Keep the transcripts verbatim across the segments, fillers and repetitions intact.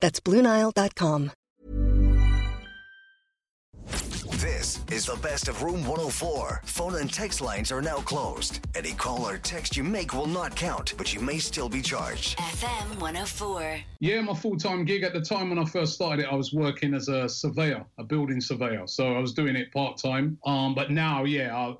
That's blue nile dot com. This is the best of Room one oh four. Phone and text lines are now closed. Any call or text you make will not count, but you may still be charged. F M one oh four. Yeah, my full-time gig at the time when I first started it, I was working as a surveyor, a building surveyor. So I was doing it part-time. Um, but now, yeah, I...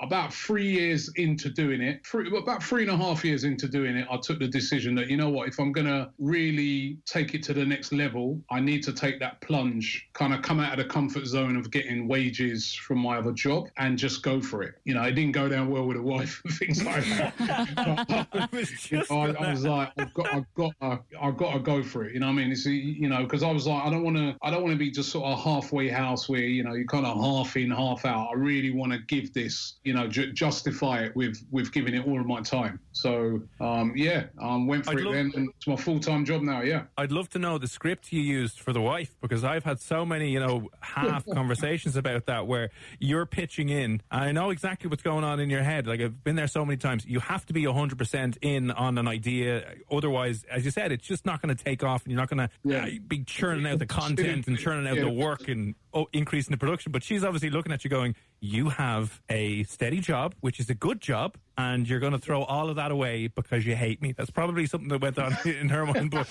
About three years into doing it, three, about three and a half years into doing it, I took the decision that, you know what, if I'm going to really take it to the next level, I need to take that plunge, kind of come out of the comfort zone of getting wages from my other job and just go for it. You know, it didn't go down well with a wife and things like that. But, was you know, I, that. I was like, I've got, I've got, uh, I've got to go for it. You know what I mean? It's, you know, because I was like, I don't want to, I don't want to be just sort of a halfway house where, you know, you're kind of half in, half out. I really want to give this, you You know, ju- justify it with with giving it all of my time. So um, yeah, um, went for I'd it love, then, and it's my full time job now. Yeah, I'd love to know the script you used for the wife, because I've had so many, you know, half conversations about that where you're pitching in. And I know exactly what's going on in your head. Like, I've been there so many times. You have to be a hundred percent in on an idea, otherwise, as you said, it's just not going to take off, and you're not going to yeah. uh, be churning out the content and churning out yeah. the work and oh, increasing the production. But she's obviously looking at you going, you have a steady job, which is a good job, and you're going to throw all of that away because you hate me. That's probably something that went on in her mind. But,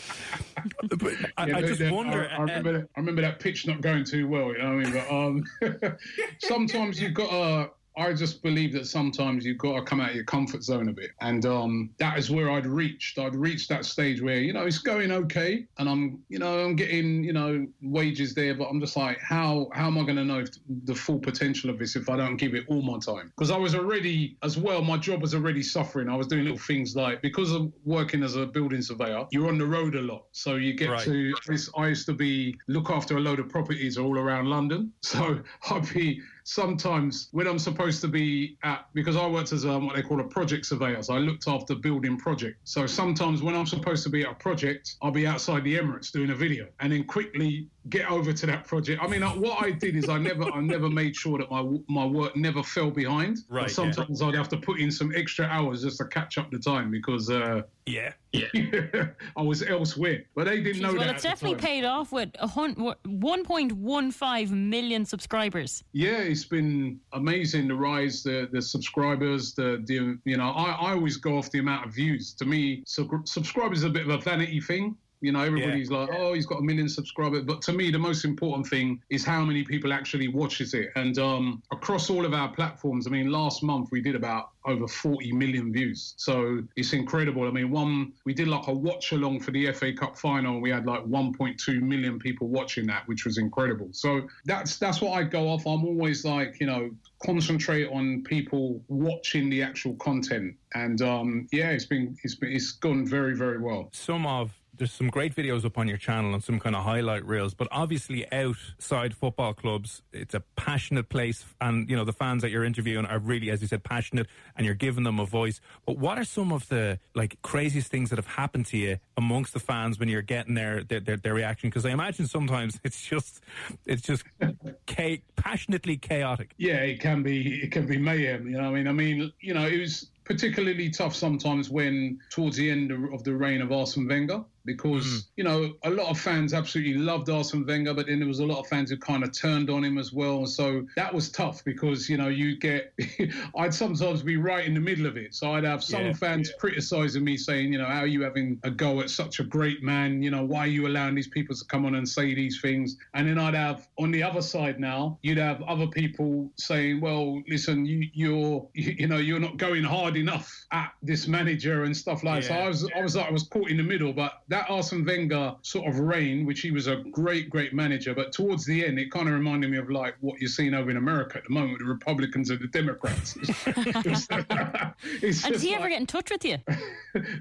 but I, yeah, I just yeah, wonder... I, I, remember that, I remember that pitch not going too well, you know what I mean? But um, sometimes you've got to... I just believe that sometimes you've got to come out of your comfort zone a bit. And um, that is where I'd reached. I'd reached that stage where, you know, it's going okay. And I'm, you know, I'm getting, you know, wages there. But I'm just like, how how am I going to know if the full potential of this if I don't give it all my time? Because I was already, as well, my job was already suffering. I was doing little things like, because of working as a building surveyor, you're on the road a lot. So you get right. to, I used to be, look after a load of properties all around London. So I'd be... Sometimes when I'm supposed to be at, because I worked as a, what they call a project surveyor, so I looked after building projects. So sometimes when I'm supposed to be at a project, I'll be outside the Emirates doing a video and then quickly get over to that project. I mean, what I did is I never I never made sure that my my work never fell behind. Right. But sometimes yeah. I'd have to put in some extra hours just to catch up the time because... Uh, yeah. Yeah. I was elsewhere. But they didn't Jeez, know well, that Well, it's definitely paid off with one point one five million subscribers. Yeah, it's been amazing, the rise, the the subscribers, the, the you know, I, I always go off the amount of views. To me, sub- subscribers is a bit of a vanity thing. You know, everybody's yeah, like, yeah. oh, he's got a million subscribers. But to me, the most important thing is how many people actually watches it. And um, across all of our platforms, I mean, last month we did about over forty million views. So it's incredible. I mean, one, we did like a watch along for the F A Cup final. And we had like one point two million people watching that, which was incredible. So that's that's what I go off. I'm always like, you know, concentrate on people watching the actual content. And um, yeah, it's been, it's been, it's gone very, very well. Some of There's some great videos up on your channel and some kind of highlight reels, but obviously outside football clubs, it's a passionate place, and you know the fans that you're interviewing are really, as you said, passionate, and you're giving them a voice. But what are some of the like craziest things that have happened to you amongst the fans when you're getting their their, their, their reaction? Because I imagine sometimes it's just it's just cha- passionately chaotic. Yeah, it can be it can be mayhem. You know, what I mean, I mean, you know, it was particularly tough sometimes when towards the end of the reign of Arsene Wenger. because, mm. you know, a lot of fans absolutely loved Arsene Wenger, but then there was a lot of fans who kind of turned on him as well. So that was tough because, you know, you get, I'd sometimes be right in the middle of it. So I'd have some yeah, fans yeah. criticising me saying, you know, how are you having a go at such a great man? You know, why are you allowing these people to come on and say these things? And then I'd have, on the other side now, you'd have other people saying, well, listen, you, you're, you know, you're not going hard enough at this manager and stuff like that. Yeah, so I was, yeah. I was like, I was caught in the middle, but that Arsene Wenger sort of reign, which he was a great, great manager, but towards the end, it kind of reminded me of like what you're seeing over in America at the moment, the Republicans and the Democrats. And did he like... ever get in touch with you?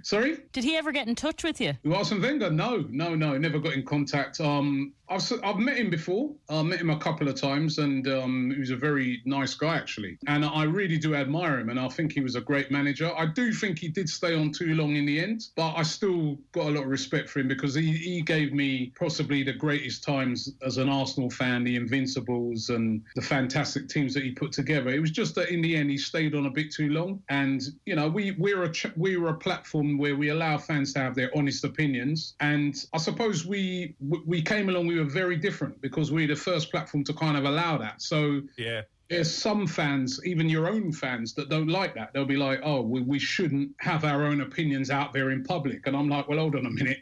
Sorry? Did he ever get in touch with you? Well, Arsene Wenger? No, no, no, never got in contact. Um, I've I've met him before. I met him a couple of times, and um, he was a very nice guy, actually. And I really do admire him, and I think he was a great manager. I do think he did stay on too long in the end, but I still got a lot of respect for him because he, he gave me possibly the greatest times as an Arsenal fan, the Invincibles and the fantastic teams that he put together. It was just that in the end, he stayed on a bit too long. And, you know, we, we're, a, we're a platform where we allow fans to have their honest opinions. And I suppose we we came along, we were very different because we're the first platform to kind of allow that. So yeah. There's some fans, even your own fans, that don't like that. They'll be like, oh, we, we shouldn't have our own opinions out there in public. And I'm like, well, hold on a minute.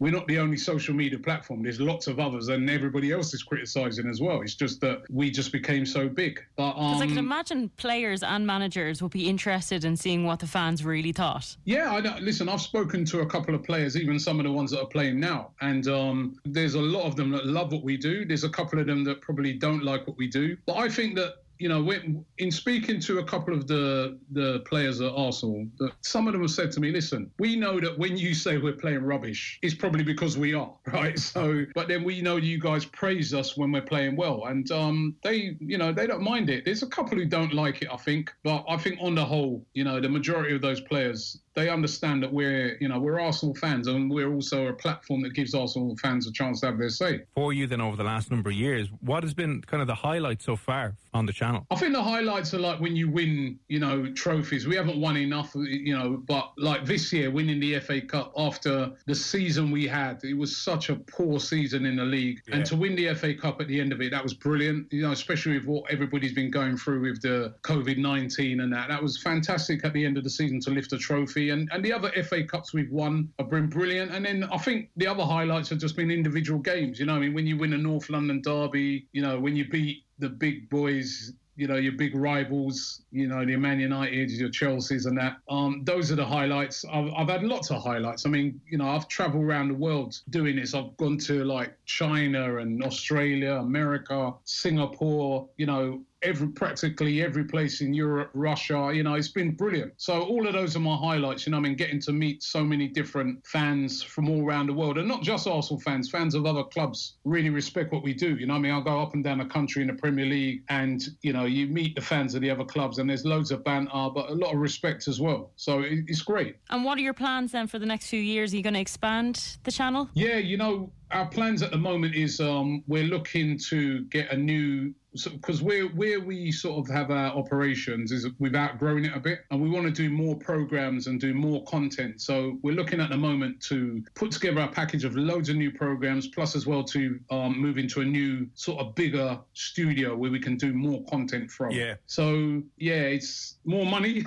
We're not the only social media platform. There's lots of others, and everybody else is criticising as well. It's just that we just became so big. But um, I can imagine players and managers would be interested in seeing what the fans really thought. Yeah, I know. Listen, I've spoken to a couple of players, even some of the ones that are playing now. And um, there's a lot of them that love what we do. There's a couple of them that probably don't like what we do. But I think that you know, in speaking to a couple of the the players at Arsenal, some of them have said to me, listen, we know that when you say we're playing rubbish, it's probably because we are, right? So, but then we know you guys praise us when we're playing well. And um, they, you know, they don't mind it. There's a couple who don't like it, I think. But I think on the whole, you know, the majority of those players, they understand that we're, you know, we're Arsenal fans, and we're also a platform that gives Arsenal fans a chance to have their say. For you then, over the last number of years, what has been kind of the highlight so far on the channel? I think the highlights are like when you win, you know, trophies. We haven't won enough, you know, but like this year, winning the F A Cup after the season we had, it was such a poor season in the league. Yeah. And to win the F A Cup at the end of it, that was brilliant, you know, especially with what everybody's been going through with the COVID nineteen and that. That was fantastic at the end of the season to lift a trophy. And, and the other F A Cups we've won have been brilliant. And then I think the other highlights have just been individual games. You know, I mean, when you win a North London derby, you know, when you beat the big boys, you know, your big rivals, you know, the Man United, your Chelseas and that. Um, those are the highlights. I've, I've had lots of highlights. I mean, you know, I've travelled around the world doing this. I've gone to, like, China and Australia, America, Singapore, you know, Every practically every place in Europe, Russia, you know, it's been brilliant. So all of those are my highlights, you know, I mean, getting to meet so many different fans from all around the world, and not just Arsenal fans, fans of other clubs really respect what we do, you know, I mean, I'll go up and down the country in the Premier League and, you know, you meet the fans of the other clubs and there's loads of banter, but a lot of respect as well. So it's great. And what are your plans then for the next few years? Are you going to expand the channel? Yeah, you know, our plans at the moment is um, we're looking to get a new, because so, where where we sort of have our operations is we've outgrown it a bit, and we want to do more programs and do more content. So we're looking at the moment to put together a package of loads of new programs, plus as well to um, move into a new sort of bigger studio where we can do more content from. Yeah. So yeah, it's more money,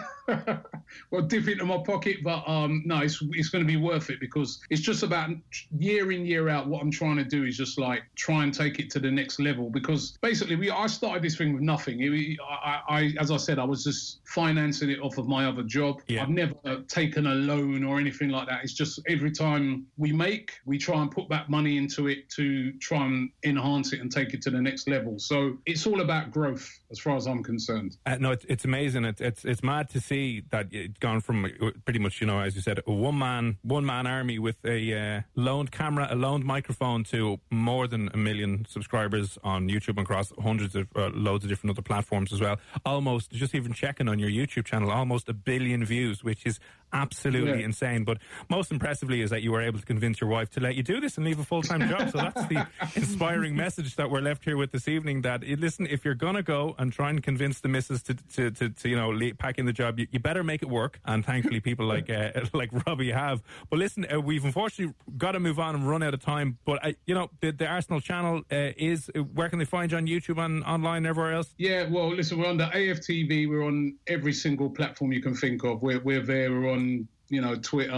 well, dip into my pocket, but um, no, it's it's going to be worth it because it's just about year in year out. What I'm trying to do is just like try and take it to the next level, because basically we I started this thing with nothing. It, I, I, as I said, I was just financing it off of my other job. Yeah. I've never taken a loan or anything like that. It's just every time we make, we try and put back money into it to try and enhance it and take it to the next level. So it's all about growth as far as I'm concerned. Uh, no, it's, it's amazing. It, it's it's mad to see that it's gone from pretty much, you know, as you said, a one-man one-man army with a uh, loaned camera, a loaned microphone, to more than a million subscribers on YouTube and across hundreds of uh, loads of different other platforms as well. Almost, just even checking on your YouTube channel, almost a billion views, which is absolutely yeah. insane. But most impressively is that you were able to convince your wife to let you do this and leave a full-time job. So that's the inspiring message that we're left here with this evening, that, listen, if you're going to go and try and convince the missus to, to, to, to you know, pack in the job, you, you better make it work. And thankfully people like uh, like Robbie have. But listen, uh, we've unfortunately got to move on and run out of time. But, uh, you know, the, the Arsenal channel uh, is, where can they find you on YouTube and online and everywhere else? Yeah, well, listen, we're on the A F T V. We're on every single platform you can think of. We're, we're there. We're on, you know, Twitter,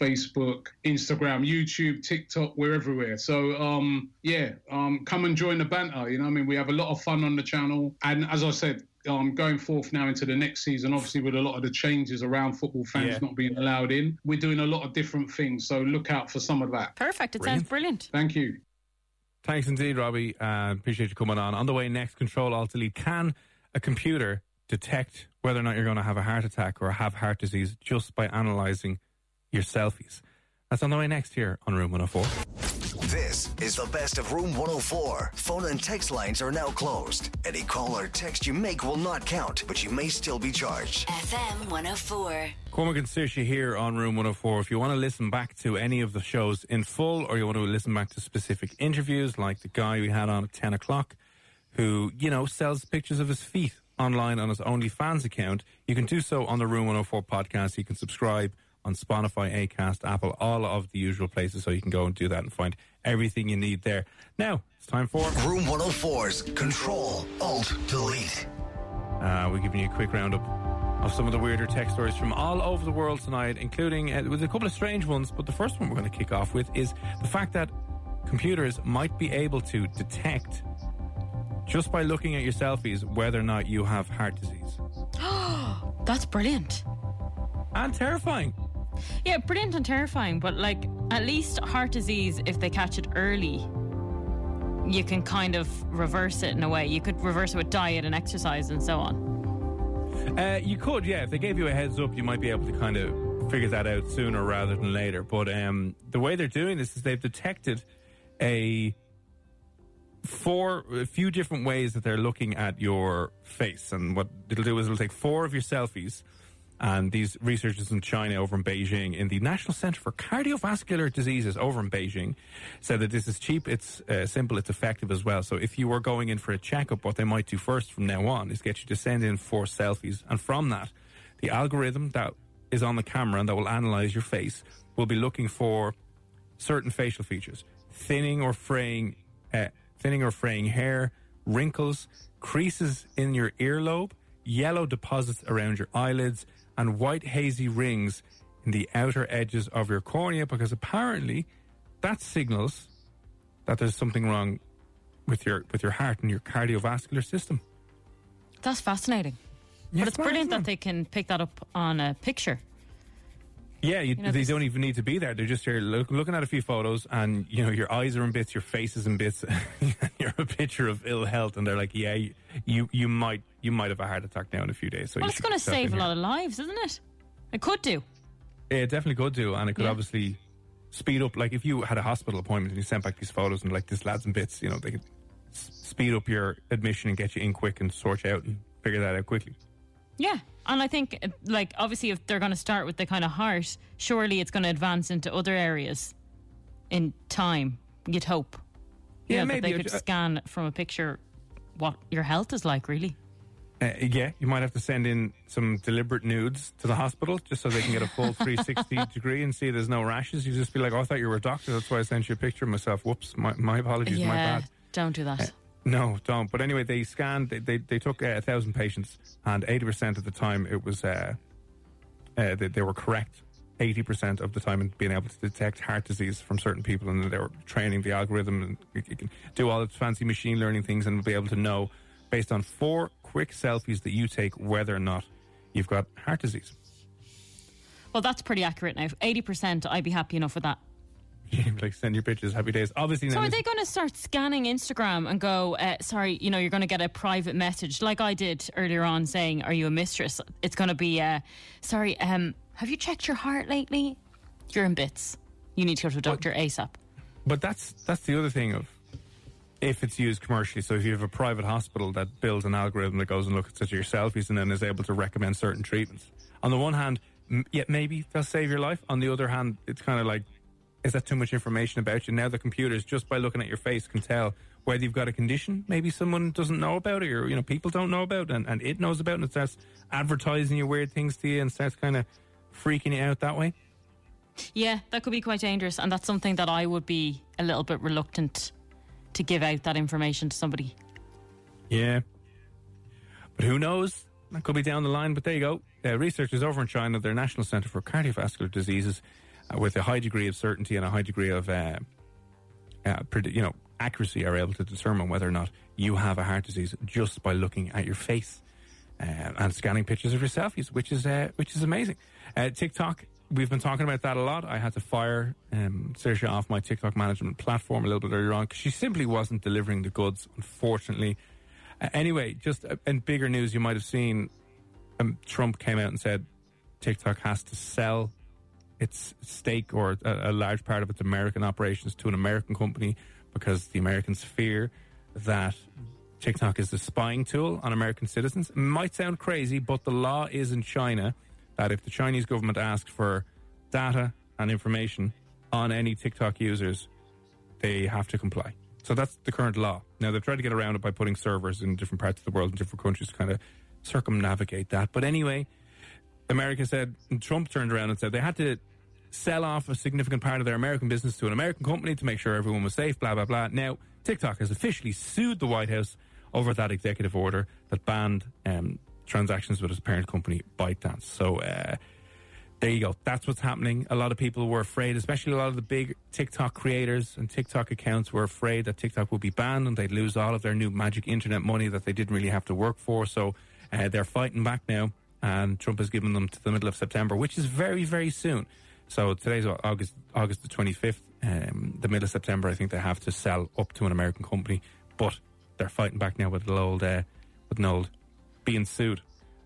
Facebook, Instagram, YouTube, TikTok, we're everywhere. So, um, yeah, um, come and join the banter. You know what I mean? We have a lot of fun on the channel. And as I said, um, going forth now into the next season, obviously with a lot of the changes around football fans yeah. not being allowed in, we're doing a lot of different things. So look out for some of that. Perfect. It brilliant. Sounds brilliant. Thank you. Thanks indeed, Robbie. Uh, appreciate you coming on. On the way next, Control Alt Delete. Can a computer detect whether or not you're going to have a heart attack or have heart disease just by analysing your selfies? That's on the way next here on Room one oh four. This is the best of Room one oh four. Phone and text lines are now closed. Any call or text you make will not count, but you may still be charged. F M one oh four. Cormac and Saoirse here on Room one oh four. If you want to listen back to any of the shows in full, or you want to listen back to specific interviews like the guy we had on at ten o'clock who, you know, sells pictures of his feet online on his OnlyFans account, you can do so on the Room one oh four podcast. You can subscribe on Spotify, Acast, Apple, all of the usual places, so you can go and do that and find everything you need there. Now, it's time for Room one oh four's Control, Alt, Delete. Uh, we're giving you a quick roundup of some of the weirder tech stories from all over the world tonight, including uh, with a couple of strange ones, but the first one we're going to kick off with is the fact that computers might be able to detect, just by looking at your selfies, whether or not you have heart disease. Oh, that's brilliant. And terrifying. Yeah, brilliant and terrifying, but like, at least heart disease, if they catch it early, you can kind of reverse it in a way. You could reverse it with diet and exercise and so on. Uh, you could, yeah. If they gave you a heads up, you might be able to kind of figure that out sooner rather than later. But um, the way they're doing this is they've detected a four, a few different ways that they're looking at your face. And what it'll do is it'll take four of your selfies. And these researchers in China over in Beijing, in the National Center for Cardiovascular Diseases over in Beijing, said that this is cheap, it's uh, simple, it's effective as well. So if you were going in for a checkup, what they might do first from now on is get you to send in four selfies. And from that, the algorithm that is on the camera and that will analyze your face will be looking for certain facial features. Thinning or fraying, uh, thinning or fraying hair, wrinkles, creases in your earlobe, yellow deposits around your eyelids, and white hazy rings in the outer edges of your cornea, because apparently that signals that there's something wrong with your with your heart and your cardiovascular system. That's fascinating. Yes, but it's brilliant that they can pick that up on a picture. Yeah, you, you know, they don't even need to be there. They're just here look, looking at a few photos, and you know your eyes are in bits, your face is in bits, you're a picture of ill health, and they're like, yeah, you you might you might have a heart attack now in a few days. So well, it's going to save a lot of lives, isn't it? It could do. It definitely could do, and it could yeah. obviously speed up. Like if you had a hospital appointment and you sent back these photos and like this lad's in bits, you know they could speed up your admission and get you in quick and sort you out and figure that out quickly. Yeah, and I think, like, obviously if they're going to start with the kind of heart, surely it's going to advance into other areas in time, you'd hope. You yeah, know, maybe. That they could uh, scan from a picture what your health is like, really. Uh, yeah, you might have to send in some deliberate nudes to the hospital just so they can get a full three sixty degree and see there's no rashes. You just be like, oh, I thought you were a doctor, that's why I sent you a picture of myself. Whoops, my, my apologies, yeah, my bad. Don't do that. Uh, No, don't. But anyway, they scanned, they they, they took uh, one thousand patients, and eighty percent of the time it was, uh, uh, they, they were correct eighty percent of the time in being able to detect heart disease from certain people, and they were training the algorithm, and it, it can do all its fancy machine learning things and be able to know, based on four quick selfies that you take, whether or not you've got heart disease. Well, that's pretty accurate now. eighty percent, I'd be happy enough with that. Like, send your pictures, happy days. Obviously, so are they going to start scanning Instagram and go, uh, sorry, you know, you're going to get a private message like I did earlier on saying, are you a mistress? It's going to be, uh, sorry, um, have you checked your heart lately? You're in bits. You need to go to a doctor but, ASAP. But that's that's the other thing of if it's used commercially. So if you have a private hospital that builds an algorithm that goes and looks at your selfies and then is able to recommend certain treatments. On the one hand, yeah, maybe they'll save your life. On the other hand, it's kind of like, is that too much information about you? Now the computers, just by looking at your face, can tell whether you've got a condition maybe someone doesn't know about it, or, you know, people don't know about, and, and it knows about, and it starts advertising your weird things to you and starts kind of freaking you out that way. Yeah, that could be quite dangerous, and that's something that I would be a little bit reluctant to give out, that information to somebody. Yeah. But who knows? That could be down the line, but there you go. Uh, researchers over in China, their National Centre for Cardiovascular Diseases, uh, with a high degree of certainty and a high degree of, uh, uh, you know, accuracy, are able to determine whether or not you have a heart disease just by looking at your face uh, and scanning pictures of your selfies, which is, uh, which is amazing. Uh, TikTok, we've been talking about that a lot. I had to fire um, Saoirse off my TikTok management platform a little bit earlier on because she simply wasn't delivering the goods, unfortunately. Uh, anyway, just uh, in bigger news, you might have seen um, Trump came out and said TikTok has to sell its stake, or a, a large part of its American operations, to an American company, because the Americans fear that TikTok is a spying tool on American citizens. It might sound crazy, but the law is in China that if the Chinese government asks for data and information on any TikTok users, they have to comply. So that's the current law. Now, they've tried to get around it by putting servers in different parts of the world, in different countries, to kind of circumnavigate that. But anyway, America said, and Trump turned around and said they had to sell off a significant part of their American business to an American company to make sure everyone was safe, blah, blah, blah. Now, TikTok has officially sued the White House over that executive order that banned um, transactions with its parent company, ByteDance. So uh, there you go. That's what's happening. A lot of people were afraid, especially a lot of the big TikTok creators and TikTok accounts were afraid that TikTok would be banned and they'd lose all of their new magic internet money that they didn't really have to work for. So uh, they're fighting back now, and Trump has given them to the middle of September, which is very, very soon. So today's August August the twenty-fifth, um, the middle of September, I think they have to sell up to an American company. But they're fighting back now with an old, uh, with an old being sued.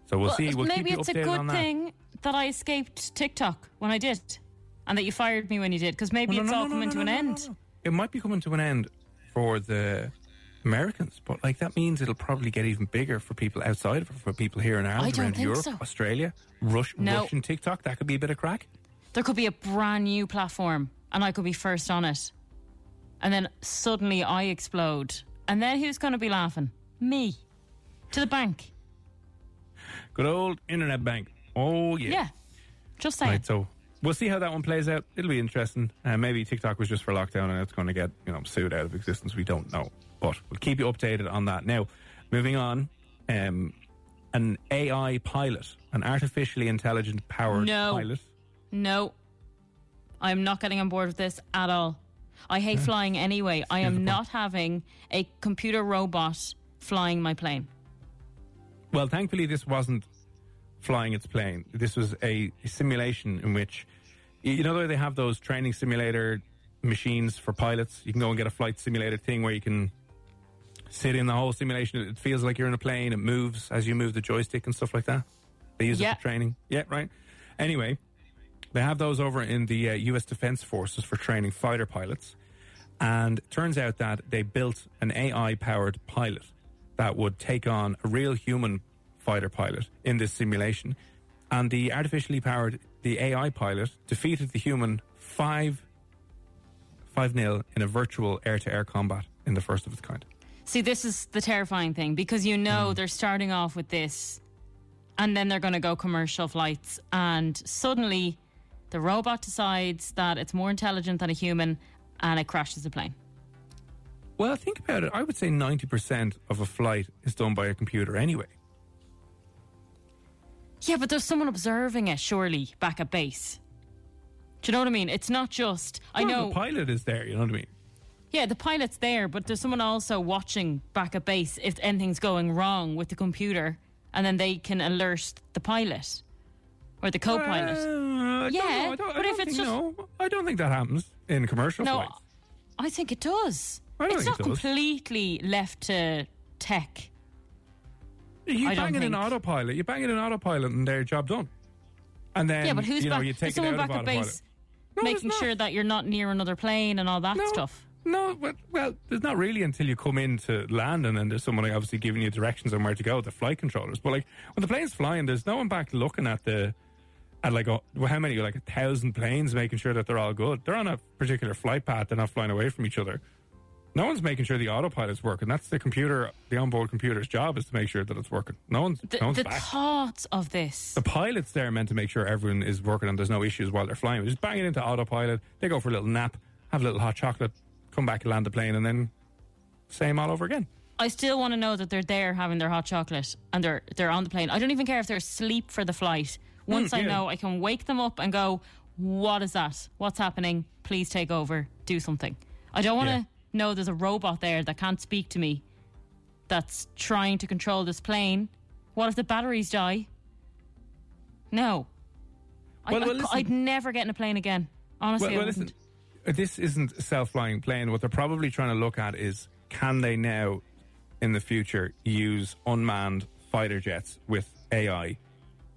So we'll, well see. We'll maybe keep it's you updated a good thing that. that I escaped TikTok when I did, and that you fired me when you did, because maybe well, no, it's no, all no, coming no, no, to no, an no, end. No, no. It might be coming to an end for the Americans, but like that means it'll probably get even bigger for people outside, for people here in Ireland, around Europe, so. Australia, Rush, no. Russian TikTok. That could be a bit of crack. There could be a brand new platform and I could be first on it. And then suddenly I explode. And then who's going to be laughing? Me. To the bank. Good old internet bank. Oh, yeah. Yeah. Just saying. Right, so we'll see how that one plays out. It'll be interesting. Uh, maybe TikTok was just for lockdown and it's going to get, you know, sued out of existence. We don't know. But we'll keep you updated on that. Now, moving on. Um, an A I pilot. An artificially intelligent powered no. pilot. No, I'm not getting on board with this at all. I hate yeah. flying anyway. I am not having a computer robot flying my plane. Well, thankfully this wasn't flying its plane. This was a simulation in which, you know the way they have those training simulator machines for pilots? You can go and get a flight simulator thing where you can sit in the whole simulation. It feels like you're in a plane. It moves as you move the joystick and stuff like that. They use yeah. it for training. Yeah, right. Anyway, they have those over in the uh, U S Defense Forces for training fighter pilots. And it turns out that they built an A I-powered pilot that would take on a real human fighter pilot in this simulation. And the artificially powered, the A I pilot, defeated the human five, five nil in a virtual air-to-air combat in the first of its kind. See, this is the terrifying thing, because you know mm. they're starting off with this and then they're going to go commercial flights, and suddenly the robot decides that it's more intelligent than a human and it crashes the plane. Well, think about it. I would say ninety percent of a flight is done by a computer anyway. Yeah, but there's someone observing it, surely, back at base. Do you know what I mean? It's not just... Well, I know the pilot is there, you know what I mean? Yeah, the pilot's there, but there's someone also watching back at base if anything's going wrong with the computer, and then they can alert the pilot. Or the co-pilot. Uh, yeah, but if it's just... No, I don't think that happens in commercial no, flights. I think it does. I don't it's think not it does. Completely left to tech. You I bang it in autopilot. You bang it in autopilot and their job done. And then, yeah, but who's you know, back, you take it out back of autopilot. Base no, making sure that you're not near another plane and all that no, stuff. No, well, well, there's not really until you come in to land and then there's someone like, obviously giving you directions on where to go, the flight controllers. But like when the plane's flying, there's no one back looking at the... And like, oh, well, how many? Like a thousand planes making sure that they're all good. They're on a particular flight path. They're not flying away from each other. No one's making sure the autopilot's working. That's the computer, the onboard computer's job is to make sure that it's working. No one's, the, no one's the back. The thought of this. The pilot's there meant to make sure everyone is working and there's no issues while they're flying. We just bang it into autopilot. They go for a little nap, have a little hot chocolate, come back and land the plane, and then same all over again. I still want to know that they're there having their hot chocolate and they're they're on the plane. I don't even care if they're asleep for the flight. Once mm, yeah. I know, I can wake them up and go, what is that? What's happening? Please take over. Do something. I don't want to yeah. know there's a robot there that can't speak to me that's trying to control this plane. What if the batteries die? No. Well, I, well, I, I'd never get in a plane again. Honestly, well, well, I wouldn't. Listen, this isn't a self-flying plane. What they're probably trying to look at is, can they now, in the future, use unmanned fighter jets with A I?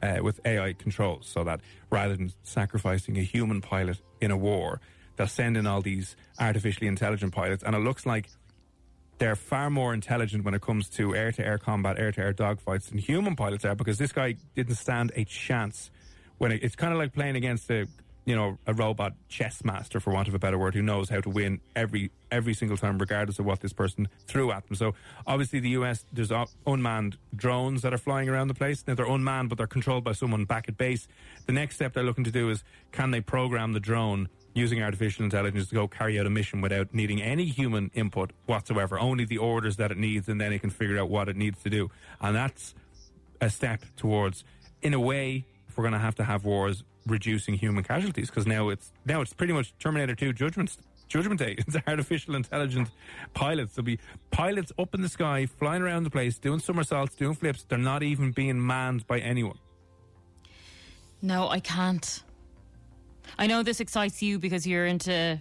Uh, with A I controls, so that rather than sacrificing a human pilot in a war, they'll send in all these artificially intelligent pilots, and it looks like they're far more intelligent when it comes to air-to-air combat, air-to-air dogfights than human pilots are, because this guy didn't stand a chance. When it, it's kind of like playing against a you know a robot chess master, for want of a better word, who knows how to win every every single time, regardless of what this person threw at them. So obviously the U S, there's unmanned drones that are flying around the place. Now they're unmanned, but they're controlled by someone back at base. The next step they're looking to do is, can they program the drone using artificial intelligence to go carry out a mission without needing any human input whatsoever, only the orders that it needs, and then it can figure out what it needs to do. And that's a step towards, in a way, if we're going to have to have wars, reducing human casualties, because now it's now it's pretty much Terminator two judgments Judgment Day. It's artificial intelligent pilots. There'll be pilots up in the sky, flying around the place, doing somersaults, doing flips. They're not even being manned by anyone. No, I can't. I know this excites you because you're into,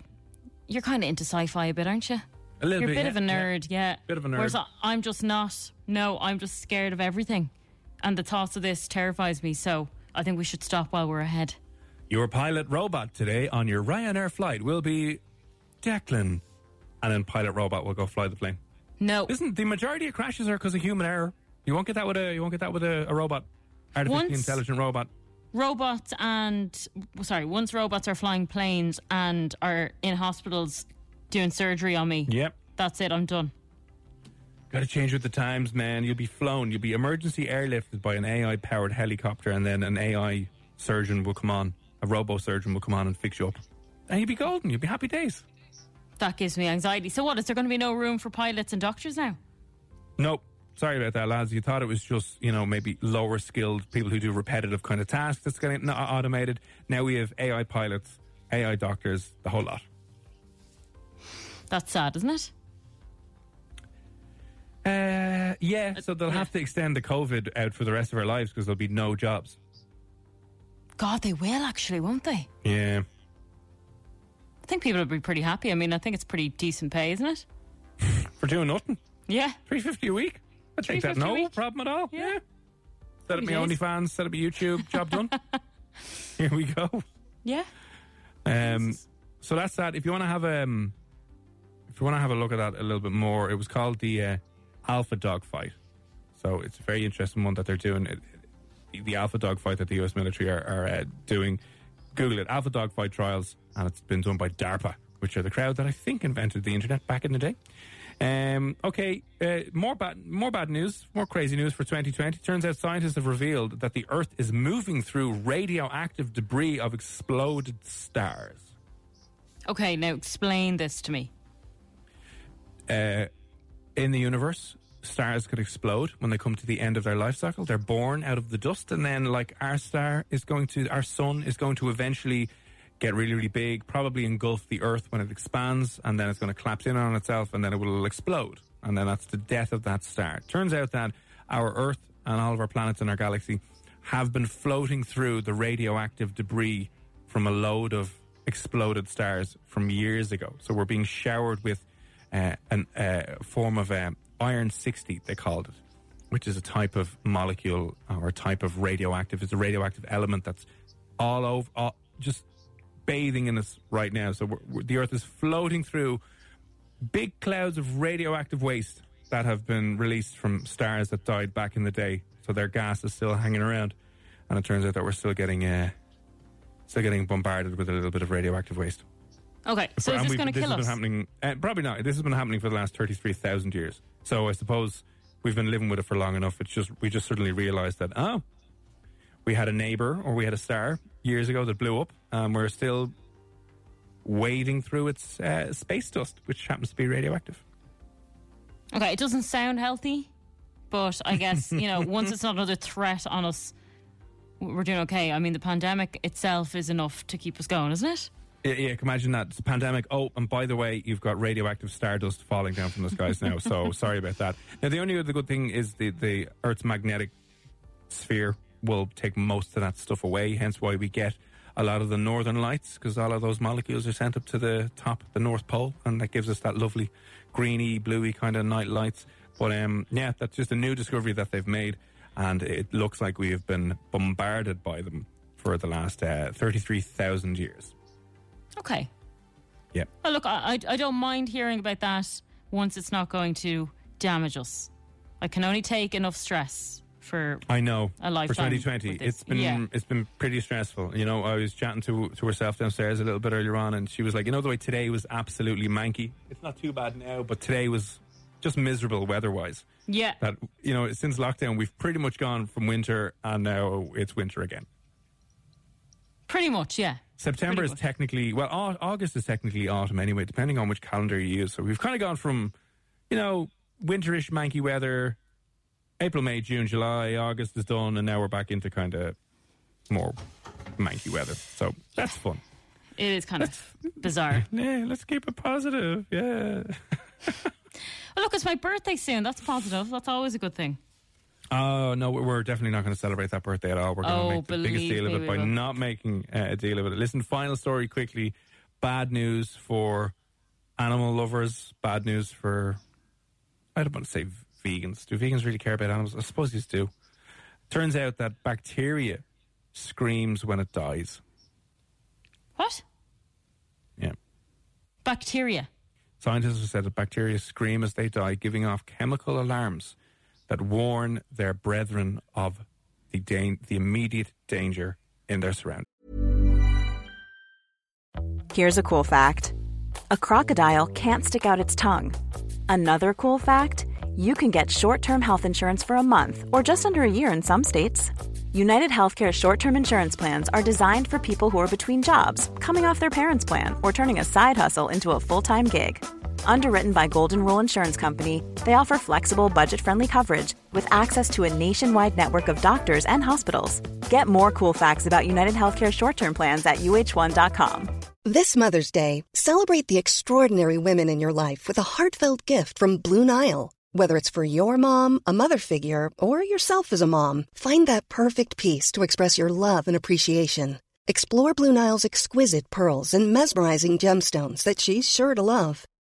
you're kind of into sci-fi a bit, aren't you? A little you're bit. You're a bit yeah, of a nerd, yeah. yeah. Bit of a nerd. Whereas I'm just not. No, I'm just scared of everything. And the thoughts of this terrifies me, so I think we should stop while we're ahead. Your pilot robot today on your Ryanair flight will be Declan, and then pilot robot will go fly the plane. No, isn't the majority of crashes are because of human error? You won't get that with a you won't get that with a, a robot, artificially once intelligent robot. Robots and sorry, once robots are flying planes and are in hospitals doing surgery on me. Yep, that's it. I'm done. Got to change with the times, man. You'll be flown. You'll be emergency airlifted by an A I-powered helicopter, and then an A I surgeon will come on, a robo-surgeon will come on and fix you up. And you'll be golden. You'll be happy days. That gives me anxiety. So what, is there going to be no room for pilots and doctors now? Nope. Sorry about that, lads. You thought it was just, you know, maybe lower-skilled people who do repetitive kind of tasks that's getting automated. Now we have A I pilots, A I doctors, the whole lot. That's sad, isn't it? Uh, yeah, so they'll have to extend the COVID out for the rest of our lives because there'll be no jobs. God, they will actually, won't they? Yeah. I think people will be pretty happy. I mean, I think it's pretty decent pay, isn't it? For doing nothing? Yeah. three fifty a week. I take that, no problem at all. Yeah. yeah. Set up my OnlyFans, set up my YouTube, job done. Here we go. Yeah. Um. So that's that. If you want to have um, if you want to have a look at that a little bit more, it was called the Uh, Alpha dogfight. So it's a very interesting one that they're doing. It, it, the Alpha dogfight that the U S military are, are uh, doing. Google it, Alpha dogfight trials, and it's been done by DARPA, which are the crowd that I think invented the internet back in the day. Um, okay, uh, more bad, more bad news, more crazy news for twenty twenty. Turns out scientists have revealed that the Earth is moving through radioactive debris of exploded stars. Okay, now explain this to me. Uh. In the universe, stars could explode when they come to the end of their life cycle. They're born out of the dust, and then, like, our star is going to, our sun is going to eventually get really, really big, probably engulf the Earth when it expands, and then it's going to collapse in on itself, and then it will explode. And then that's the death of that star. Turns out that our Earth and all of our planets in our galaxy have been floating through the radioactive debris from a load of exploded stars from years ago. So we're being showered with Uh, a uh, form of um, iron sixty, they called it, which is a type of molecule or a type of radioactive. It's a radioactive element that's all over, all, just bathing in us right now. So we're, we're, the Earth is floating through big clouds of radioactive waste that have been released from stars that died back in the day. So their gas is still hanging around. And it turns out that we're still getting uh, still getting bombarded with a little bit of radioactive waste. Okay, so is this going to kill us? This has been happening, uh, probably not. This has been happening for the last thirty-three thousand years. So I suppose we've been living with it for long enough. It's just we just suddenly realised that, oh, we had a neighbour or we had a star years ago that blew up, and we're still wading through its uh, space dust, which happens to be radioactive. Okay, it doesn't sound healthy, but I guess, you know, once it's not another threat on us, we're doing okay. I mean, the pandemic itself is enough to keep us going, isn't it? Yeah, yeah, imagine that. It's a pandemic. Oh, and by the way, you've got radioactive stardust falling down from the skies now, so sorry about that. Now, the only other good thing is the, the Earth's magnetic sphere will take most of that stuff away, hence why we get a lot of the northern lights, because all of those molecules are sent up to the top, the North Pole, and that gives us that lovely greeny, bluey kind of night lights. But, um, yeah, that's just a new discovery that they've made, and it looks like we have been bombarded by them for the last uh, thirty-three thousand years. Okay. Yeah. Oh, look, I, I don't mind hearing about that once it's not going to damage us. I can only take enough stress for I know a lifetime. For twenty twenty, it's been yeah. it's been pretty stressful. You know, I was chatting to to herself downstairs a little bit earlier on, and she was like, "You know, the way today was absolutely manky. It's not too bad now, but today was just miserable weather-wise." Yeah. That you know, since lockdown, we've pretty much gone from winter, and now it's winter again. Pretty much, yeah. September is technically, well, August is technically autumn anyway, depending on which calendar you use. So we've kind of gone from, you know, winterish, manky weather, April, May, June, July, August is done, and now we're back into kind of more manky weather. So that's fun. It is kind let's, of bizarre. Yeah, let's keep it positive. Yeah. Well, look, it's my birthday soon. That's positive. That's always a good thing. Oh, no, we're definitely not going to celebrate that birthday at all. We're going to oh, make the biggest deal of it by will. not making uh, a deal of it. Listen, final story quickly. Bad news for animal lovers. Bad news for, I don't want to say vegans. Do vegans really care about animals? I suppose they do. Turns out that bacteria screams when it dies. What? Yeah. Bacteria. Scientists have said that bacteria scream as they die, giving off chemical alarms that warn their brethren of the, da- the immediate danger in their surroundings. Here's a cool fact. A crocodile can't stick out its tongue. Another cool fact, you can get short-term health insurance for a month or just under a year in some states. United Healthcare short-term insurance plans are designed for people who are between jobs, coming off their parents' plan, or turning a side hustle into a full-time gig. Underwritten by Golden Rule Insurance Company, they offer flexible, budget-friendly coverage with access to a nationwide network of doctors and hospitals. Get more cool facts about United Healthcare short-term plans at U H one dot com. This Mother's Day, celebrate the extraordinary women in your life with a heartfelt gift from Blue Nile. Whether it's for your mom, a mother figure, or yourself as a mom, find that perfect piece to express your love and appreciation. Explore Blue Nile's exquisite pearls and mesmerizing gemstones that she's sure to love.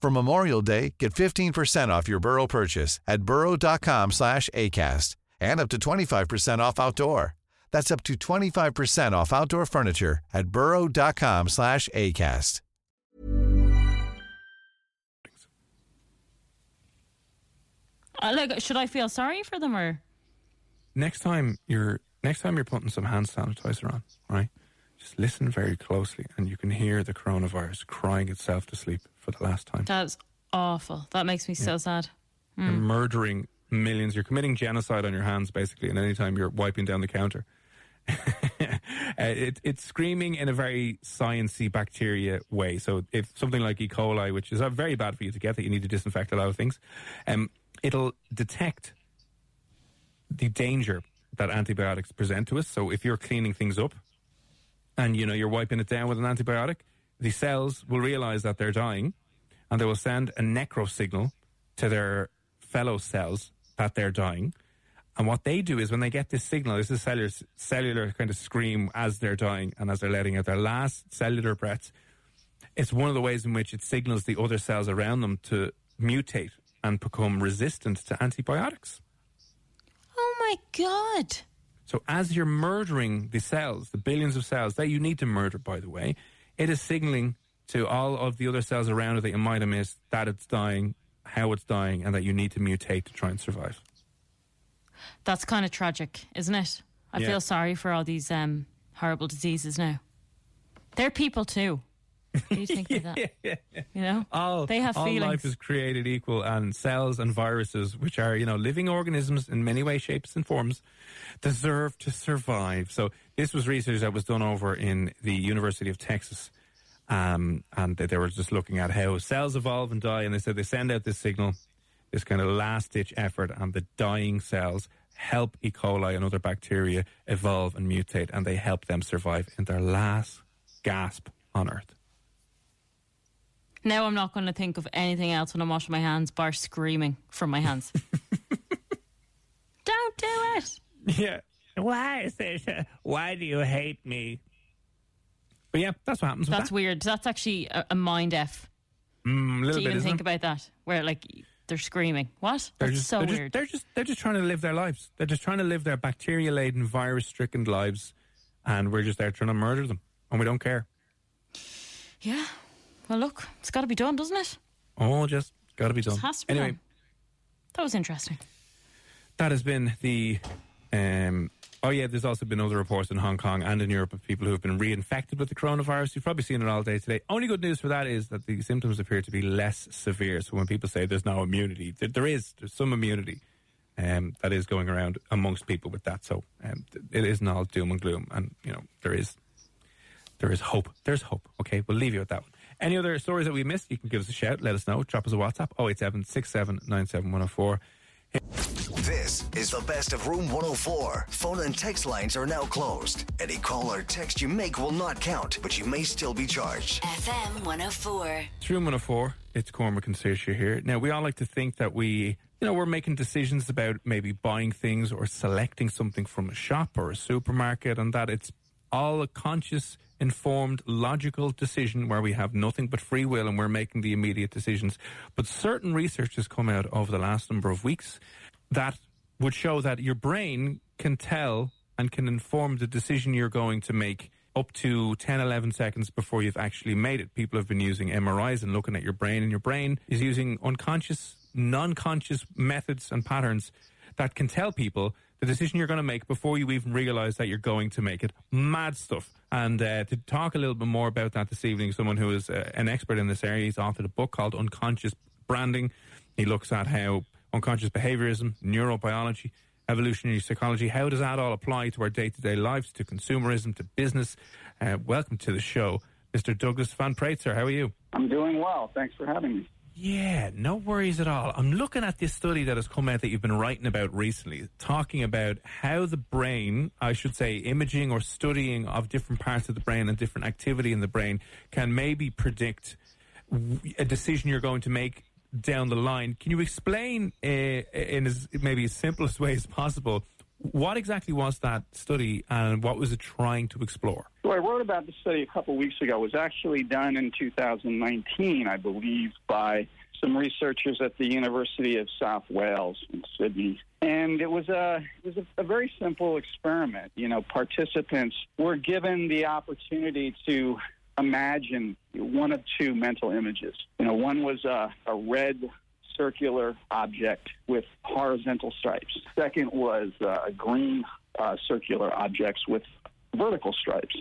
For Memorial Day, get fifteen percent off your Burrow purchase at burrow.com slash ACAST and up to twenty-five percent off outdoor. That's up to twenty-five percent off outdoor furniture at burrow.com slash ACAST. Uh, like, should I feel sorry for them or? Next time you're next time you're putting some hand sanitizer on, right? Just listen very closely and you can hear the coronavirus crying itself to sleep for the last time. That's awful. That makes me yeah. so sad. Mm. You're murdering millions. You're committing genocide on your hands, basically, and any time you're wiping down the counter. it, it's screaming in a very sciencey bacteria way. So if something like E. coli, which is very bad for you to get, that you need to disinfect a lot of things, um, it'll detect the danger that antibiotics present to us. So if you're cleaning things up, and, you know, you're wiping it down with an antibiotic, the cells will realise that they're dying and they will send a necro signal to their fellow cells that they're dying. And what they do is when they get this signal, this is cellular, cellular kind of scream as they're dying and as they're letting out their last cellular breaths, it's one of the ways in which it signals the other cells around them to mutate and become resistant to antibiotics. Oh my God. So as you're murdering the cells, the billions of cells that you need to murder, by the way, it is signaling to all of the other cells around it that you might have missed that it's dying, how it's dying, and that you need to mutate to try and survive. That's kind of tragic, isn't it? I yeah. feel sorry for all these um, horrible diseases now. They're people too. What do you think yeah, about that? Yeah, yeah. You know, all, they have all feelings. All life is created equal, and cells and viruses, which are, you know, living organisms in many ways, shapes and forms, deserve to survive. So this was research that was done over in the University of Texas, um, and they were just looking at how cells evolve and die, and they said they send out this signal, this kind of last-ditch effort, and the dying cells help E. coli and other bacteria evolve and mutate, and they help them survive in their last gasp on Earth. Now I'm not going to think of anything else when I'm washing my hands, bar screaming from my hands. Don't do it! Yeah. Why is it? Why do you hate me? But yeah, that's what happens. That's with that. Weird. That's actually a, a mind F. Mm, a little to bit, even think it? About that, where like... They're screaming. What? They're That's just, so they're weird. Just, they're, just, they're just trying to live their lives. They're just trying to live their bacteria-laden, virus-stricken lives, and we're just there trying to murder them, and we don't care. Yeah. Well, look, it's got to be done, doesn't it? Oh, just got to be done. It has to be anyway, done. That was interesting. That has been the... Um, oh, yeah, there's also been other reports in Hong Kong and in Europe of people who have been reinfected with the coronavirus. You've probably seen it all day today. Only good news for that is that the symptoms appear to be less severe. So when people say there's no immunity, there is. There's some immunity um, that is going around amongst people with that. So um, it isn't all doom and gloom. And, you know, there is there is hope. There's hope. Okay, we'll leave you with that one. Any other stories that we missed, you can give us a shout. Let us know. Drop us a WhatsApp. oh eight seven, six seven nine, seven one oh four. This is the best of Room one oh four. Phone and text lines are now closed. Any call or text you make will not count, but you may still be charged. F M one oh four. It's Room one oh four. It's Cormac and Saoirse here. Now, we all like to think that we, you know, we're making decisions about maybe buying things or selecting something from a shop or a supermarket, and that it's all a conscious, informed, logical decision where we have nothing but free will and we're making the immediate decisions. But certain research has come out over the last number of weeks that would show that your brain can tell and can inform the decision you're going to make up to ten, eleven seconds before you've actually made it. People have been using M R Is and looking at your brain, and your brain is using unconscious, non-conscious methods and patterns that can tell people the decision you're going to make before you even realise that you're going to make it. Mad stuff. And uh, to talk a little bit more about that this evening, someone who is uh, an expert in this area, he's authored a book called Unconscious Branding. He looks at how unconscious behaviourism, neurobiology, evolutionary psychology, how does that all apply to our day-to-day lives, to consumerism, to business? Uh, welcome to the show, Mister Douglas Van Praetzer. How are you? I'm doing well. Thanks for having me. Yeah, no worries at all. I'm looking at this study that has come out that you've been writing about recently, talking about how the brain, I should say imaging or studying of different parts of the brain and different activity in the brain can maybe predict a decision you're going to make down the line. Can you explain uh, in as maybe as simplest way as possible what exactly was that study and what was it trying to explore? So I wrote about the study a couple of weeks ago. It was actually done in two thousand nineteen, I believe, by some researchers at the University of South Wales in Sydney. And it was a it was a, a very simple experiment. You know, participants were given the opportunity to imagine one of two mental images. You know, one was a, a red circular object with horizontal stripes. Second was uh, green uh, circular objects with vertical stripes.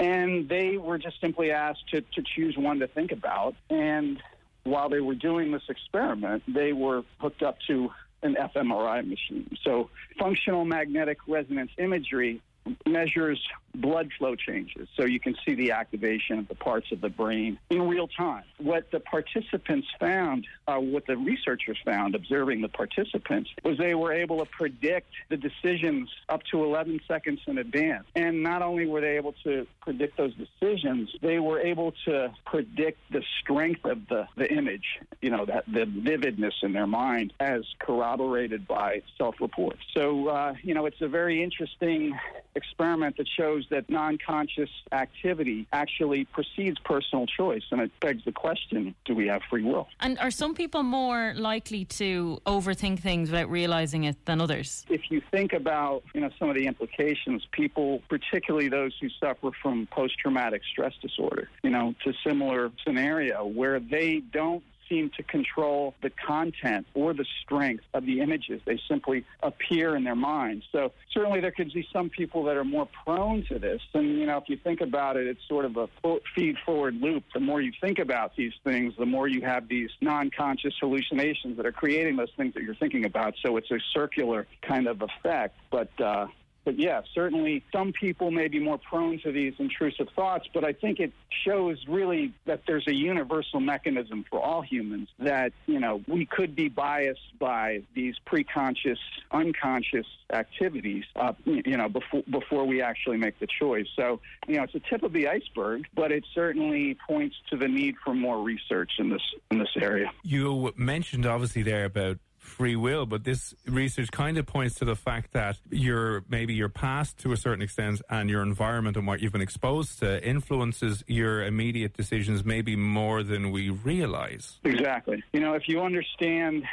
And they were just simply asked to, to choose one to think about. And while they were doing this experiment, they were hooked up to an fMRI machine. So functional magnetic resonance imagery measures blood flow changes, so you can see the activation of the parts of the brain in real time. What the participants found, uh, what the researchers found observing the participants, was they were able to predict the decisions up to eleven seconds in advance. And not only were they able to predict those decisions, they were able to predict the strength of the, the image, you know, that, the vividness in their mind, as corroborated by self-reports. So, uh, you know, it's a very interesting experiment that shows that non-conscious activity actually precedes personal choice, and it begs the question, do we have free will? And are some people more likely to overthink things without realizing it than others? If you think about, you know, some of the implications, people, particularly those who suffer from post-traumatic stress disorder, you know, it's a similar scenario where they don't seem to control the content or the strength of the images. They simply appear in their minds. So certainly there could be some people that are more prone to this. And, you know, if you think about it, it's sort of a feed-forward loop. The more you think about these things, the more you have these non-conscious hallucinations that are creating those things that you're thinking about. So it's a circular kind of effect. But, uh, But yeah, certainly some people may be more prone to these intrusive thoughts, but I think it shows really that there's a universal mechanism for all humans that, you know, we could be biased by these preconscious, unconscious activities, uh, you know, before before we actually make the choice. So, you know, it's the tip of the iceberg, but it certainly points to the need for more research in this in this area. You mentioned obviously there about free will, but this research kind of points to the fact that your maybe your past to a certain extent and your environment and what you've been exposed to influences your immediate decisions maybe more than we realize. Exactly. You know, if you understand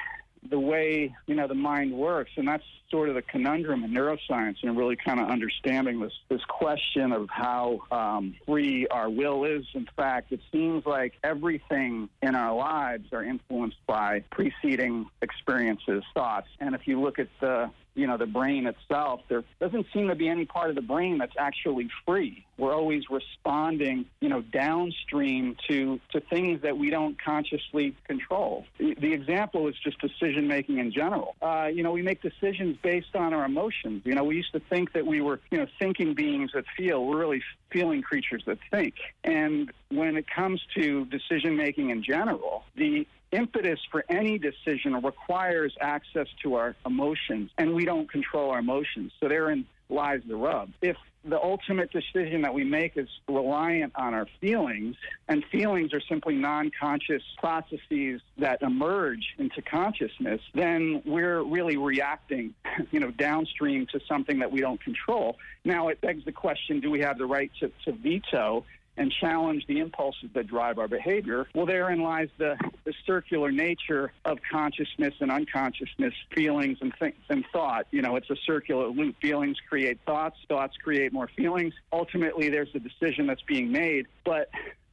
the way, you know, the mind works, and that's sort of the conundrum in neuroscience and really kind of understanding this this question of how um, free our will is. In fact, it seems like everything in our lives are influenced by preceding experiences, thoughts. And if you look at the, you know, the brain itself, there doesn't seem to be any part of the brain that's actually free. We're always responding, you know, downstream to, to things that we don't consciously control. The example is just decision-making in general. Uh, you know, we make decisions based on our emotions. You know, we used to think that we were, you know, thinking beings that feel. We're really feeling creatures that think. And when it comes to decision-making in general, the impetus for any decision requires access to our emotions, and we don't control our emotions. So therein lies the rub. If the ultimate decision that we make is reliant on our feelings, and feelings are simply non-conscious processes that emerge into consciousness, then we're really reacting, you know, downstream to something that we don't control. Now, it begs the question, do we have the right to, to veto and challenge the impulses that drive our behavior? Well, therein lies the, the circular nature of consciousness and unconsciousness, feelings and th- and thought. You know, it's a circular loop. Feelings create thoughts. Thoughts create more feelings. Ultimately, there's a decision that's being made, but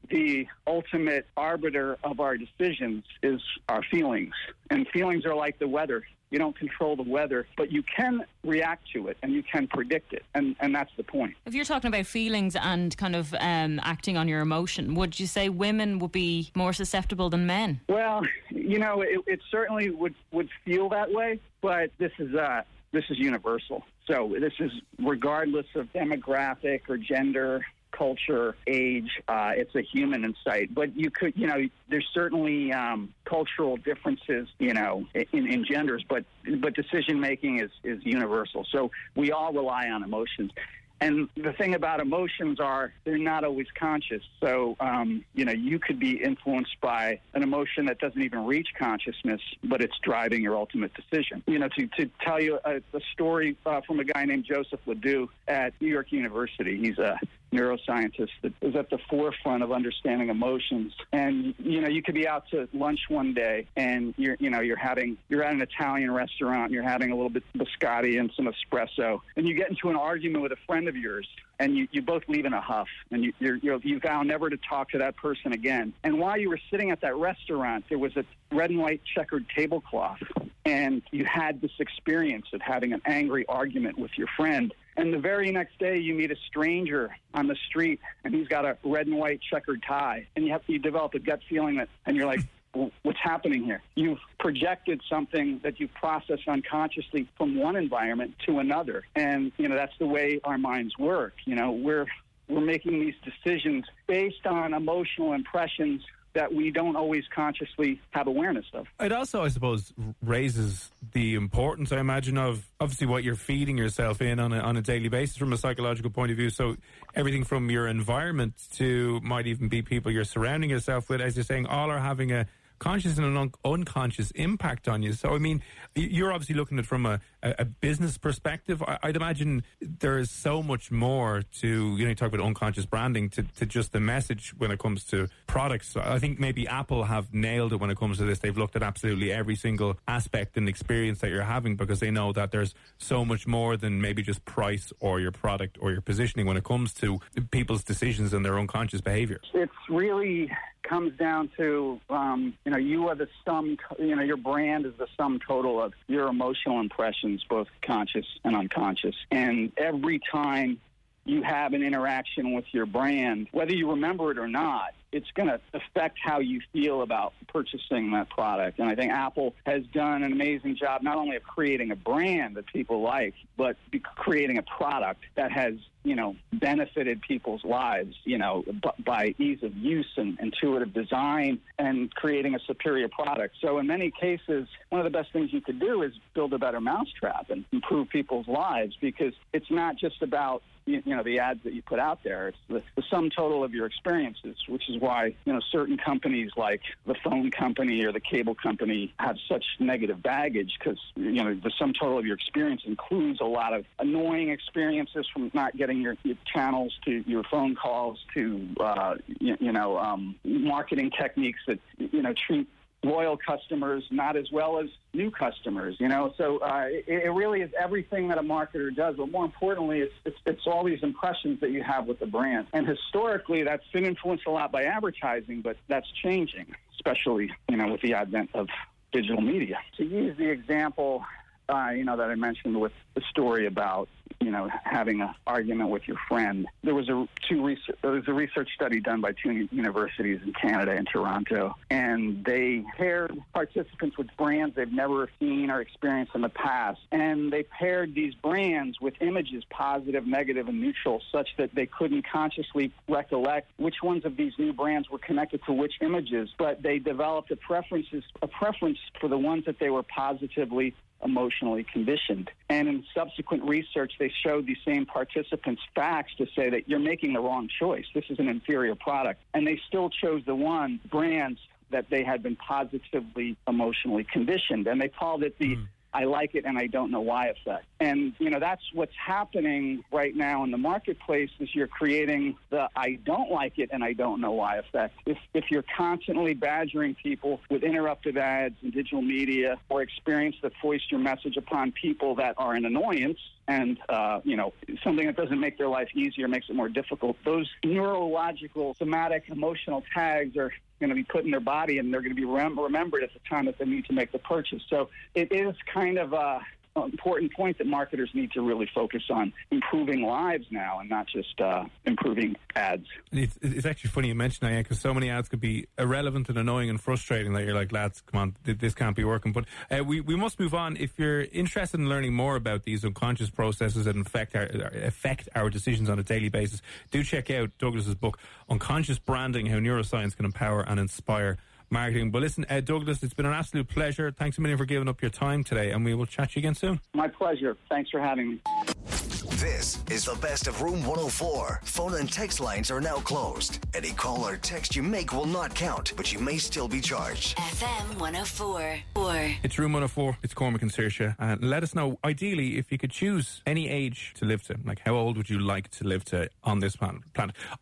the ultimate arbiter of our decisions is our feelings. And feelings are like the weather. You don't control the weather, but you can react to it and you can predict it. And, and that's the point. If you're talking about feelings and kind of um, acting on your emotion, would you say women would be more susceptible than men? Well, you know, it, it certainly would, would feel that way, but this is uh, this is universal. So this is regardless of demographic or gender, culture, age. Uh, it's a human insight. But you could, you know, there's certainly um, cultural differences, you know, in, in genders, but but decision-making is, is universal. So we all rely on emotions. And the thing about emotions are they're not always conscious. So, um, you know, you could be influenced by an emotion that doesn't even reach consciousness, but it's driving your ultimate decision. You know, to, to tell you a, a story uh, from a guy named Joseph Ledoux at New York University. He's a neuroscientist that is at the forefront of understanding emotions. And, you know, you could be out to lunch one day and you're, you know, you're having, you're at an Italian restaurant, you're having a little bit of biscotti and some espresso, and you get into an argument with a friend of yours, and you, you both leave in a huff, and you you're, you're, you vow never to talk to that person again. And while you were sitting at that restaurant, there was a red and white checkered tablecloth, and you had this experience of having an angry argument with your friend. And the very next day, you meet a stranger on the street, and he's got a red and white checkered tie, and you have you develop a gut feeling that, and you're like, what's happening here? You've projected something that you process unconsciously from one environment to another. And, you know, that's the way our minds work. You know, we're we're making these decisions based on emotional impressions that we don't always consciously have awareness of. It also, I suppose, raises the importance, I imagine, of obviously what you're feeding yourself in on a, on a daily basis from a psychological point of view. So everything from your environment to might even be people you're surrounding yourself with, as you're saying, all are having a conscious and an un- unconscious impact on you. So, I mean, you're obviously looking at it from a, a business perspective. I, I'd imagine there is so much more to, you know, you talk about unconscious branding, to, to just the message when it comes to products. I think maybe Apple have nailed it when it comes to this. They've looked at absolutely every single aspect and experience that you're having, because they know that there's so much more than maybe just price or your product or your positioning when it comes to people's decisions and their unconscious behavior. It's really... comes down to, um, you know, you are the sum, you know, your brand is the sum total of your emotional impressions, both conscious and unconscious. And every time you have an interaction with your brand, whether you remember it or not, it's going to affect how you feel about purchasing that product. And I think Apple has done an amazing job, not only of creating a brand that people like, but creating a product that has, you know, benefited people's lives, you know, b- by ease of use and intuitive design and creating a superior product. So in many cases, one of the best things you could do is build a better mousetrap and improve people's lives, because it's not just about, you know, the ads that you put out there. It's the, the sum total of your experiences, which is why, you know, certain companies like the phone company or the cable company have such negative baggage, because, you know, the sum total of your experience includes a lot of annoying experiences, from not getting your, your channels to your phone calls to, uh, you, you know, um, marketing techniques that, you know, treat loyal customers not as well as new customers, you know. So uh, it, it really is everything that a marketer does, but more importantly, it's, it's it's all these impressions that you have with the brand. And historically, that's been influenced a lot by advertising, but that's changing, especially, you know, with the advent of digital media. To use the example, uh, you know, that I mentioned with the story about, you know, having an argument with your friend. There was a two research, there was a research study done by two universities in Canada and Toronto, and they paired participants with brands they've never seen or experienced in the past, and they paired these brands with images, positive, negative, and neutral, such that they couldn't consciously recollect which ones of these new brands were connected to which images, but they developed a preferences a preference for the ones that they were positively emotionally conditioned. And in subsequent research, they showed these same participants facts to say that you're making the wrong choice. This is an inferior product. And they still chose the one brands that they had been positively emotionally conditioned. And they called it the mm. I like it and I don't know why effect. And, you know, that's what's happening right now in the marketplace, is you're creating the I don't like it and I don't know why effect. If, if you're constantly badgering people with interruptive ads and digital media or experience that foist your message upon people that are an annoyance, and, uh, you know, something that doesn't make their life easier, makes it more difficult, those neurological, somatic, emotional tags are going to be put in their body, and they're going to be rem- remembered at the time that they need to make the purchase. So it is kind of a important point that marketers need to really focus on improving lives now, and not just uh, improving ads. It's, it's actually funny you mention that, because so many ads could be irrelevant and annoying and frustrating that you're like, lads, come on, this can't be working. But uh, we, we must move on. If you're interested in learning more about these unconscious processes that affect our, affect our decisions on a daily basis, do check out Douglas's book, Unconscious Branding: How Neuroscience Can Empower and Inspire Marketing. But listen, uh, Douglas, it's been an absolute pleasure. Thanks a million for giving up your time today, and we will chat to you again soon. My pleasure. Thanks for having me. This is the best of Room one oh four. Phone and text lines are now closed. Any call or text you make will not count, but you may still be charged. F M one oh four. Or. It's Room one oh four. It's Cormac and Saoirse. And let us know, ideally, if you could choose any age to live to. Like, how old would you like to live to on this planet?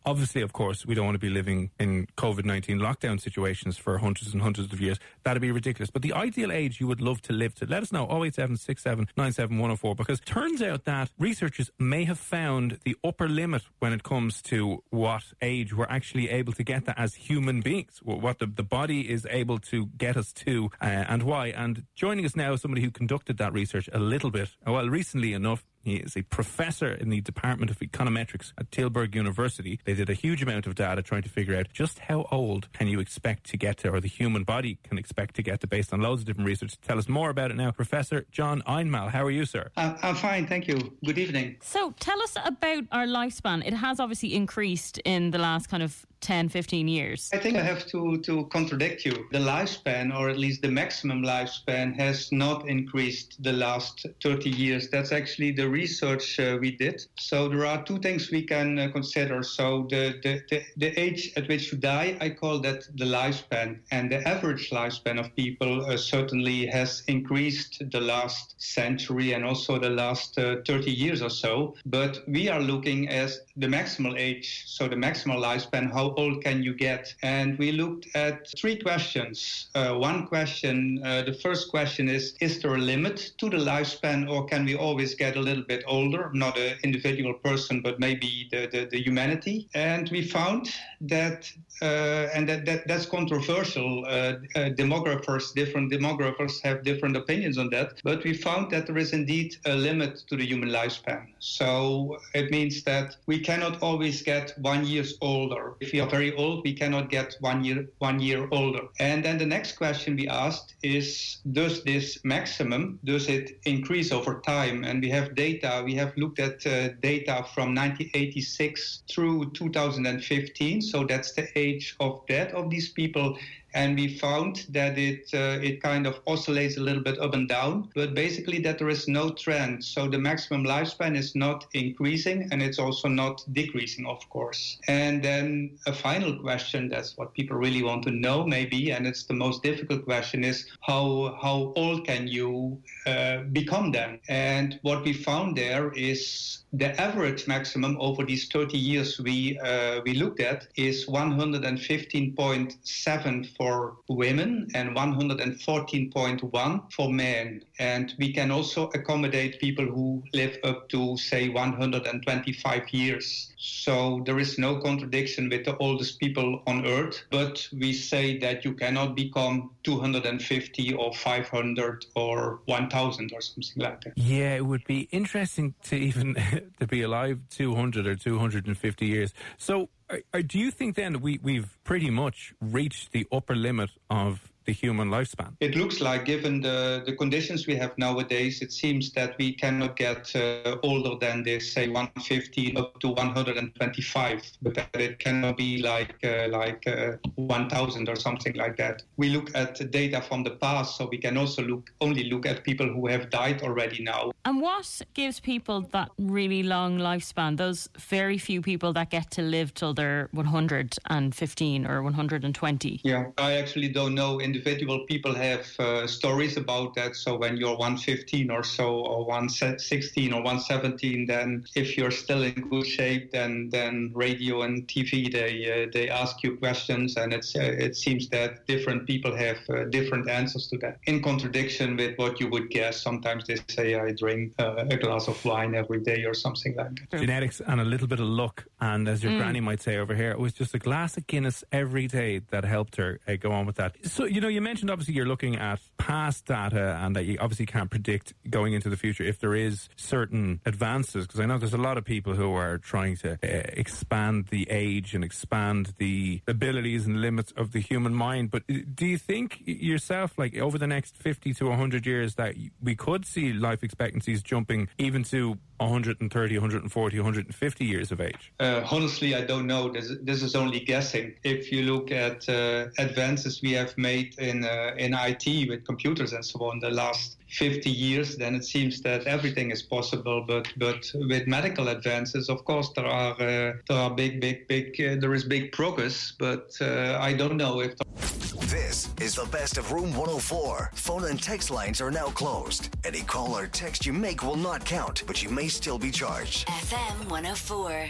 Obviously, of course, we don't want to be living in covid nineteen lockdown situations for hundreds and hundreds of years. That'd be ridiculous. But the ideal age you would love to live to, let us know, oh eight seven six seven nine seven one oh four, because it turns out that researchers may have found the upper limit when it comes to what age we're actually able to get that as human beings, what the, the body is able to get us to, uh, and why. And joining us now is somebody who conducted that research a little bit, well, recently enough, He is a professor in the Department of Econometrics at Tilburg University. They did a huge amount of data trying to figure out just how old can you expect to get to, or the human body can expect to get to, based on loads of different research. Tell us more about it now, Professor John Einmal. How are you, sir? Uh, I'm fine, thank you. Good evening. So tell us about our lifespan. It has obviously increased in the last kind of ten, fifteen years. I think I have to, to contradict you. The lifespan, or at least the maximum lifespan, has not increased the last thirty years. That's actually the research uh, we did. So there are two things we can uh, consider. So the, the, the, the age at which you die, I call that the lifespan. And the average lifespan of people uh, certainly has increased the last century and also the last uh, thirty years or so. But we are looking at the maximal age, so the maximal lifespan, how old can you get? And we looked at three questions. Uh, one question, uh, the first question is, is there a limit to the lifespan, or can we always get a little bit older? Not an individual person, but maybe the, the, the humanity. And we found that, uh, and that, that that's controversial. Uh, uh, demographers, different demographers have different opinions on that. But we found that there is indeed a limit to the human lifespan. So it means that we cannot always get one year older. If we are very old, we cannot get one year one year older. And then the next question we asked is, does this maximum, does it increase over time? And we have data, we have looked at uh, data from nineteen eighty-six through two thousand fifteen, so that's the age of death of these people. And we found that it uh, it kind of oscillates a little bit up and down, but basically that there is no trend. So the maximum lifespan is not increasing, and it's also not decreasing, of course. And then a final question, that's what people really want to know maybe, and it's the most difficult question, is how, how old can you uh, become then? And what we found there is the average maximum over these thirty years we uh, we looked at is one hundred fifteen point seven for women and one hundred fourteen point one for men. And we can also accommodate people who live up to, say, one hundred twenty-five years. So there is no contradiction with the oldest people on Earth, but we say that you cannot become two hundred fifty or five hundred or one thousand or something like that. Yeah, it would be interesting to even to be alive two hundred or two hundred fifty years. So I, I, do you think then we, we've pretty much reached the upper limit of the human lifespan? It looks like, given the, the conditions we have nowadays, it seems that we cannot get uh, older than this, say, one hundred fifteen up to one hundred twenty-five, but that it cannot be like uh, like uh, one thousand or something like that. We look at data from the past, so we can also look only look at people who have died already now. And what gives people that really long lifespan, those very few people that get to live till they're one hundred fifteen or one hundred twenty? Yeah, I actually don't know. In Individual people have uh, stories about that. So when you're one hundred fifteen or so, or one hundred sixteen or one hundred seventeen, then if you're still in good shape, then then radio and T V they uh, they ask you questions, and it's uh, it seems that different people have uh, different answers to that. In contradiction with what you would guess, sometimes they say I drink uh, a glass of wine every day or something like that. Genetics and a little bit of luck, and as your mm. granny might say over here, it was just a glass of Guinness every day that helped her uh, go on with that. So you know, you mentioned obviously you're looking at past data and that you obviously can't predict going into the future if there is certain advances, because I know there's a lot of people who are trying to uh, expand the age and expand the abilities and limits of the human mind. But do you think yourself, like, over the next fifty to one hundred years that we could see life expectancies jumping even to one hundred thirty, one hundred forty, one hundred fifty years of age? Uh, honestly, I don't know. This, this is only guessing. If you look at uh, advances we have made in uh, in I T with computers and so on the last fifty years, then it seems that everything is possible. But but with medical advances, of course, there are uh, there are big big big uh, there is big progress. But uh, I don't know if. This is the best of Room one oh four. Phone and text lines are now closed. Any call or text you make will not count, but you may still be charged. F M one oh four.